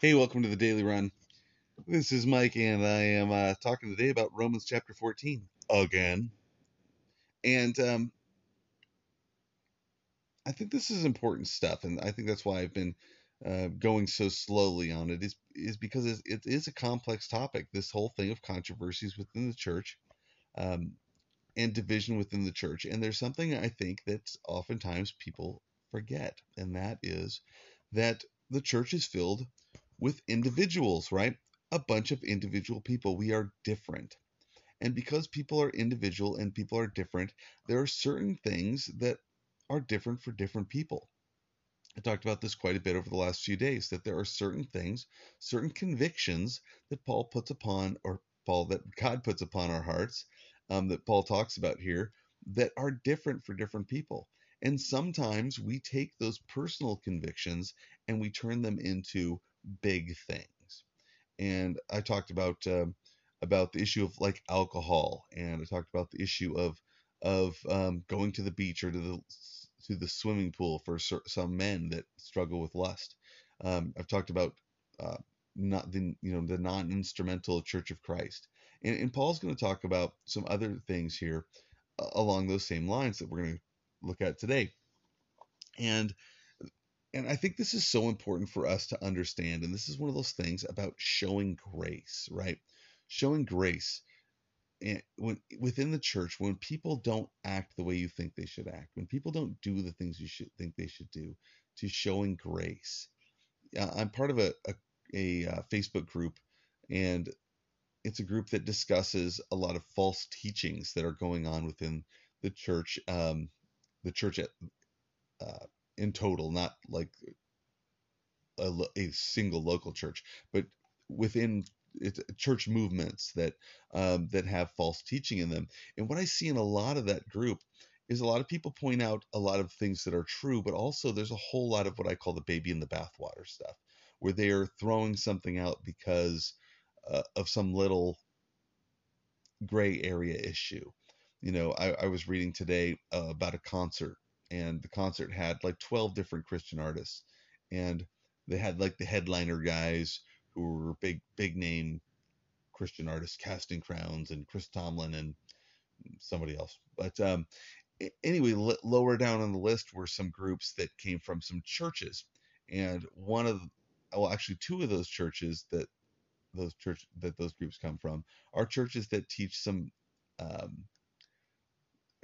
Hey, welcome to the Daily Run. This is Mike, and I am talking today about Romans chapter 14 again. And I think this is important stuff, and I think that's why I've been going so slowly on it, is because it is a complex topic, this whole thing of controversies within the church and division within the church. And there's something I think that oftentimes people forget, and that is that the church is filled with individuals, right? A bunch of individual people. We are different. And because people are individual and people are different, there are certain things that are different for different people. I talked about this quite a bit over the last few days, that there are certain things, certain convictions that that God puts upon our hearts, that Paul talks about here, that are different for different people. And sometimes we take those personal convictions and we turn them into big things. And I talked about the issue of like alcohol, and I talked about the issue of going to the beach or to the swimming pool for some men that struggle with lust. I've talked about the non-instrumental Church of Christ, and Paul's going to talk about some other things here along those same lines that we're going to look at today. And I think this is so important for us to understand. And this is one of those things about showing grace, right? Showing grace within the church, when people don't act the way you think they should act, when people don't do the things you should think they should do, to showing grace. I'm part of a Facebook group, and it's a group that discusses a lot of false teachings that are going on within the church, the church in total, not like a single local church, but within church movements that have false teaching in them. And what I see in a lot of that group is a lot of people point out a lot of things that are true, but also there's a whole lot of what I call the baby in the bathwater stuff, where they are throwing something out because of some little gray area issue. You know, I was reading today about a concert, and the concert had like 12 different Christian artists, and they had like the headliner guys who were big name Christian artists, Casting Crowns and Chris Tomlin and somebody else. But anyway, lower down on the list were some groups that came from some churches, and two of those churches that those groups come from are churches that teach some.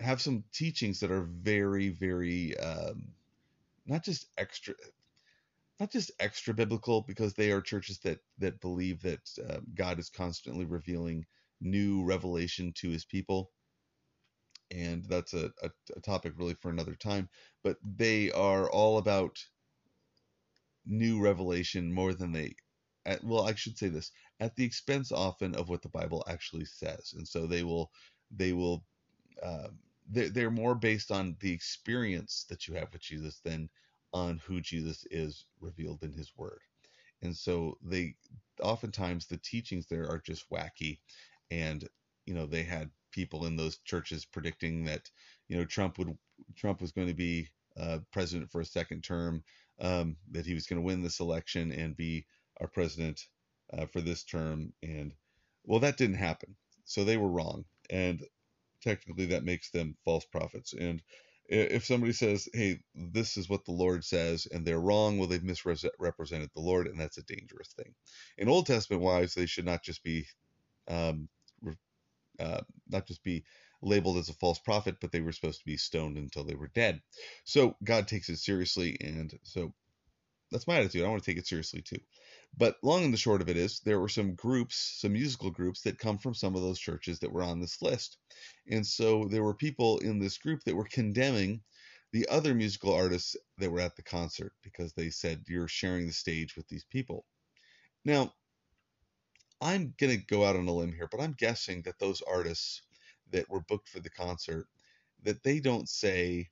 Have some teachings that are very, very, not just extra biblical, because they are churches that believe that God is constantly revealing new revelation to his people. And that's a topic really for another time, but they are all about new revelation more than I should say this, at the expense often of what the Bible actually says. And so they will they're more based on the experience that you have with Jesus than on who Jesus is revealed in his word. And so oftentimes the teachings there are just wacky. And, you know, they had people in those churches predicting that, you know, Trump was going to be president for a second term, that he was going to win this election and be our president for this term. And well, that didn't happen. So they were wrong. And technically, that makes them false prophets. And if somebody says, hey, this is what the Lord says, and they're wrong, well, they've misrepresented the Lord, and that's a dangerous thing. In Old Testament wives, they should not just be labeled as a false prophet, but they were supposed to be stoned until they were dead. So God takes it seriously, and so that's my attitude. I want to take it seriously too. But long and the short of it is, there were some groups, some musical groups that come from some of those churches that were on this list. And so there were people in this group that were condemning the other musical artists that were at the concert, because they said, you're sharing the stage with these people. Now, I'm going to go out on a limb here, but I'm guessing that those artists that were booked for the concert, that they don't say,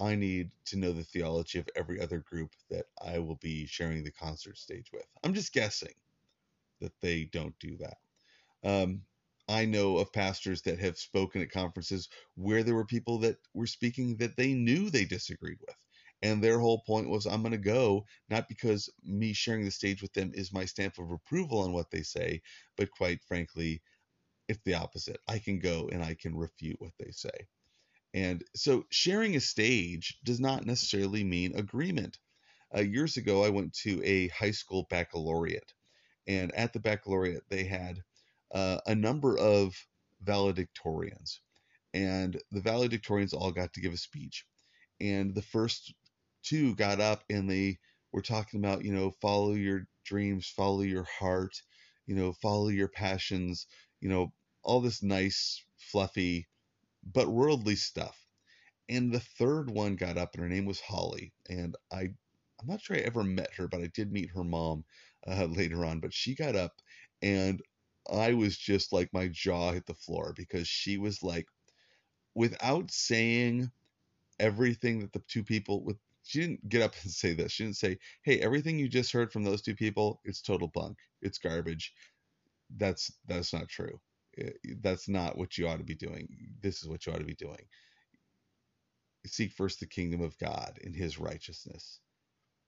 I need to know the theology of every other group that I will be sharing the concert stage with. I'm just guessing that they don't do that. I know of pastors that have spoken at conferences where there were people that were speaking that they knew they disagreed with, And their whole point was, I'm going to go, not because me sharing the stage with them is my stamp of approval on what they say, but quite frankly, it's the opposite. I can go and I can refute what they say. And so sharing a stage does not necessarily mean agreement. Years ago, I went to a high school baccalaureate. And at the baccalaureate, they had a number of valedictorians. And the valedictorians all got to give a speech. And the first two got up and they were talking about, follow your dreams, follow your heart, follow your passions, all this nice, fluffy, but worldly stuff. And the third one got up and her name was Holly. And I'm not sure I ever met her, but I did meet her mom later on. But she got up and I was just like, my jaw hit the floor, because she was like, without saying everything that the two people with, she didn't get up and say this. She didn't say, hey, everything you just heard from those two people, it's total bunk. It's garbage. That's not true. That's not what you ought to be doing. This is what you ought to be doing. Seek first the kingdom of God and his righteousness,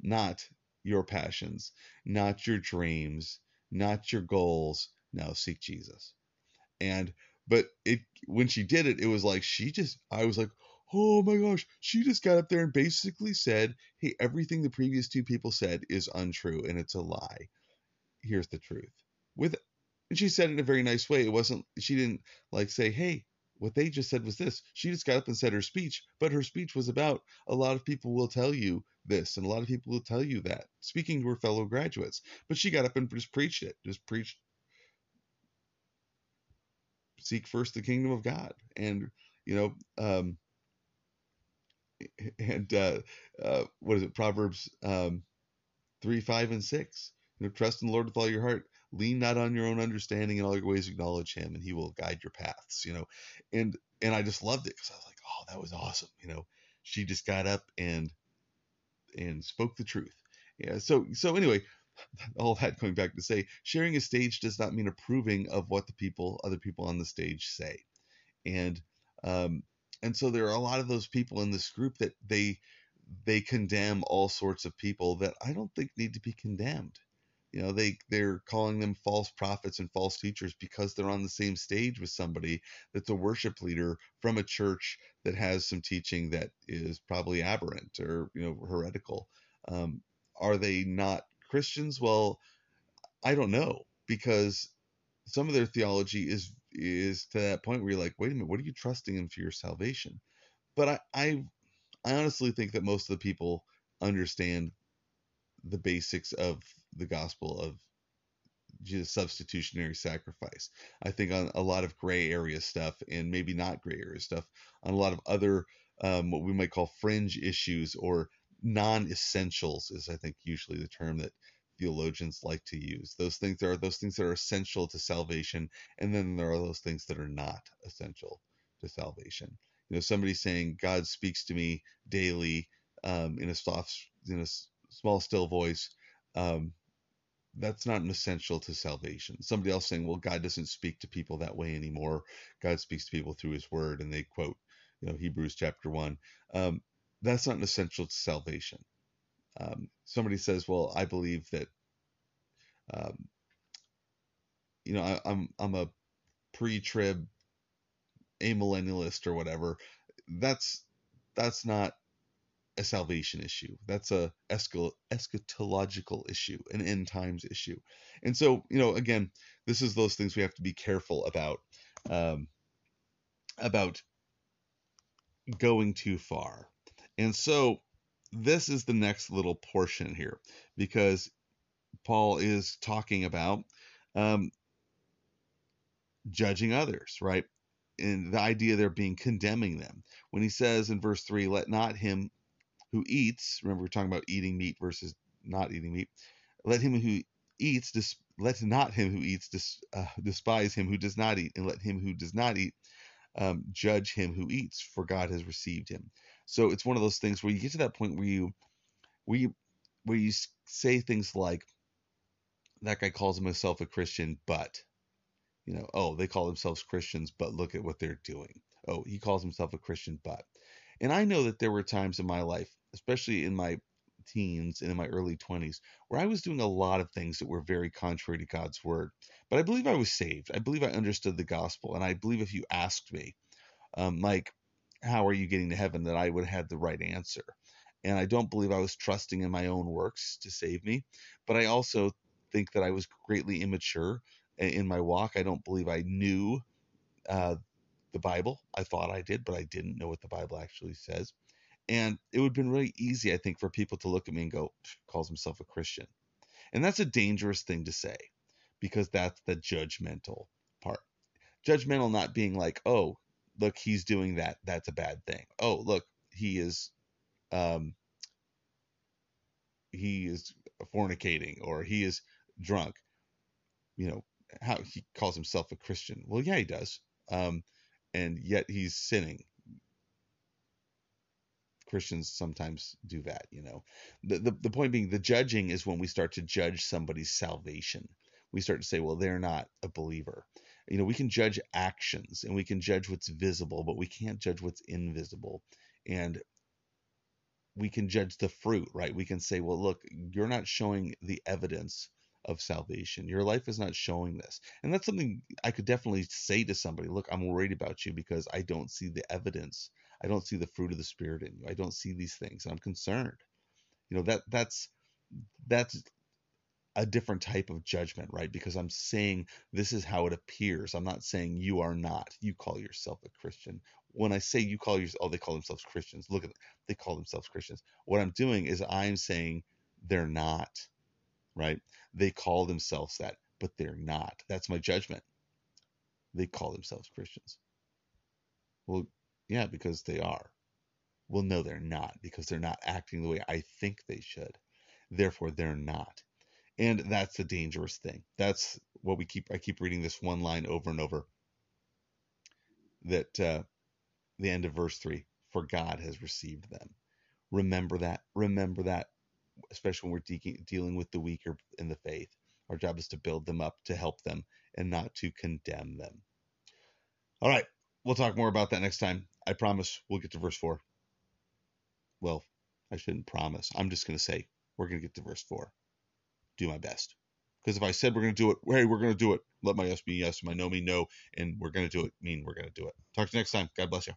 not your passions, not your dreams, not your goals. No, seek Jesus. But when she did it, it was like, I was like, oh my gosh, she just got up there and basically said, hey, everything the previous two people said is untrue and it's a lie. Here's the truth. And she said it in a very nice way. She didn't like say, hey, what they just said was this. She just got up and said her speech, but her speech was about, a lot of people will tell you this and a lot of people will tell you that, speaking to her fellow graduates. But she got up and just preached it, seek first the kingdom of God. And, what is it? Proverbs 3:5-6, trust in the Lord with all your heart, lean not on your own understanding, in all your ways acknowledge him and he will guide your paths, and I just loved it. 'Cause I was like, oh, that was awesome. She just got up and spoke the truth. Yeah. So anyway, all that going back to say, sharing a stage does not mean approving of what other people on the stage say. And so there are a lot of those people in this group that they condemn all sorts of people that I don't think need to be condemned. They're calling them false prophets and false teachers because they're on the same stage with somebody that's a worship leader from a church that has some teaching that is probably aberrant or, heretical. Are they not Christians? Well, I don't know, because some of their theology is to that point where you're like, wait a minute, what are you trusting in for your salvation? But I honestly think that most of the people understand the basics of the gospel of Jesus, substitutionary sacrifice. I think on a lot of gray area stuff, and maybe not gray area stuff, on a lot of other what we might call fringe issues or non-essentials is, I think, usually the term that theologians like to use. Those things that are essential to salvation, and then there are those things that are not essential to salvation. Somebody saying God speaks to me daily in a small still voice, that's not an essential to salvation. Somebody else saying, well, God doesn't speak to people that way anymore. God speaks to people through his word, and they quote, Hebrews chapter 1. That's not an essential to salvation. Somebody says, well, I believe that, I'm a pre-trib amillennialist or whatever. That's not a salvation issue. That's a eschatological issue, an end times issue. And so, again, this is those things we have to be careful about going too far. And so this is the next little portion here, because Paul is talking about judging others, right? And the idea there being condemning them. When he says in verse 3, let not him who eats, remember we're talking about eating meat versus not eating meat, let not him who eats despise him who does not eat, and let him who does not eat judge him who eats, for God has received him. So it's one of those things where you get to that point where you say things like, that guy calls himself a Christian, but, oh, they call themselves Christians, but look at what they're doing. Oh, he calls himself a Christian, but. And I know that there were times in my life, especially in my teens and in my early 20s, where I was doing a lot of things that were very contrary to God's word. But I believe I was saved. I believe I understood the gospel. And I believe if you asked me, Mike, how are you getting to heaven, that I would have had the right answer. And I don't believe I was trusting in my own works to save me. But I also think that I was greatly immature in my walk. I don't believe I knew the Bible. I thought I did, but I didn't know what the Bible actually says. And it would have been really easy, I think, for people to look at me and go, calls himself a Christian. And that's a dangerous thing to say, because that's the judgmental part. Judgmental not being like, oh, look, he's doing that. That's a bad thing. Oh, look, he is fornicating, or he is drunk. You know, how he calls himself a Christian. Well, yeah, he does. And yet he's sinning. Christians sometimes do that, you know. The point being, the judging is when we start to judge somebody's salvation. We start to say, well, they're not a believer. You know, we can judge actions, and we can judge what's visible, but we can't judge what's invisible. And we can judge the fruit, right? We can say, well, look, you're not showing the evidence of salvation. Your life is not showing this. And that's something I could definitely say to somebody. Look, I'm worried about you because I don't see the evidence. I don't see the fruit of the Spirit in you. I don't see these things, and I'm concerned. You know, that's a different type of judgment, right? Because I'm saying this is how it appears. I'm not saying you are not. You call yourself a Christian. When I say you call yourself, oh, they call themselves Christians. Look at them. They call themselves Christians. What I'm doing is I'm saying they're not, right? They call themselves that, but they're not. That's my judgment. They call themselves Christians. Well, yeah, because they are. Well, no, they're not, because they're not acting the way I think they should. Therefore, they're not. And that's the dangerous thing. That's what I keep reading this one line over and over, that the end of verse 3, for God has received them. Remember that, especially when we're dealing with the weaker in the faith. Our job is to build them up, to help them, and not to condemn them. All right. We'll talk more about that next time. I promise we'll get to verse 4. Well, I shouldn't promise. I'm just going to say we're going to get to verse 4. Do my best. Because if I said we're going to do it, hey, we're going to do it. Let my yes be yes, my no be no, and we're going to do it mean we're going to do it. Talk to you next time. God bless you.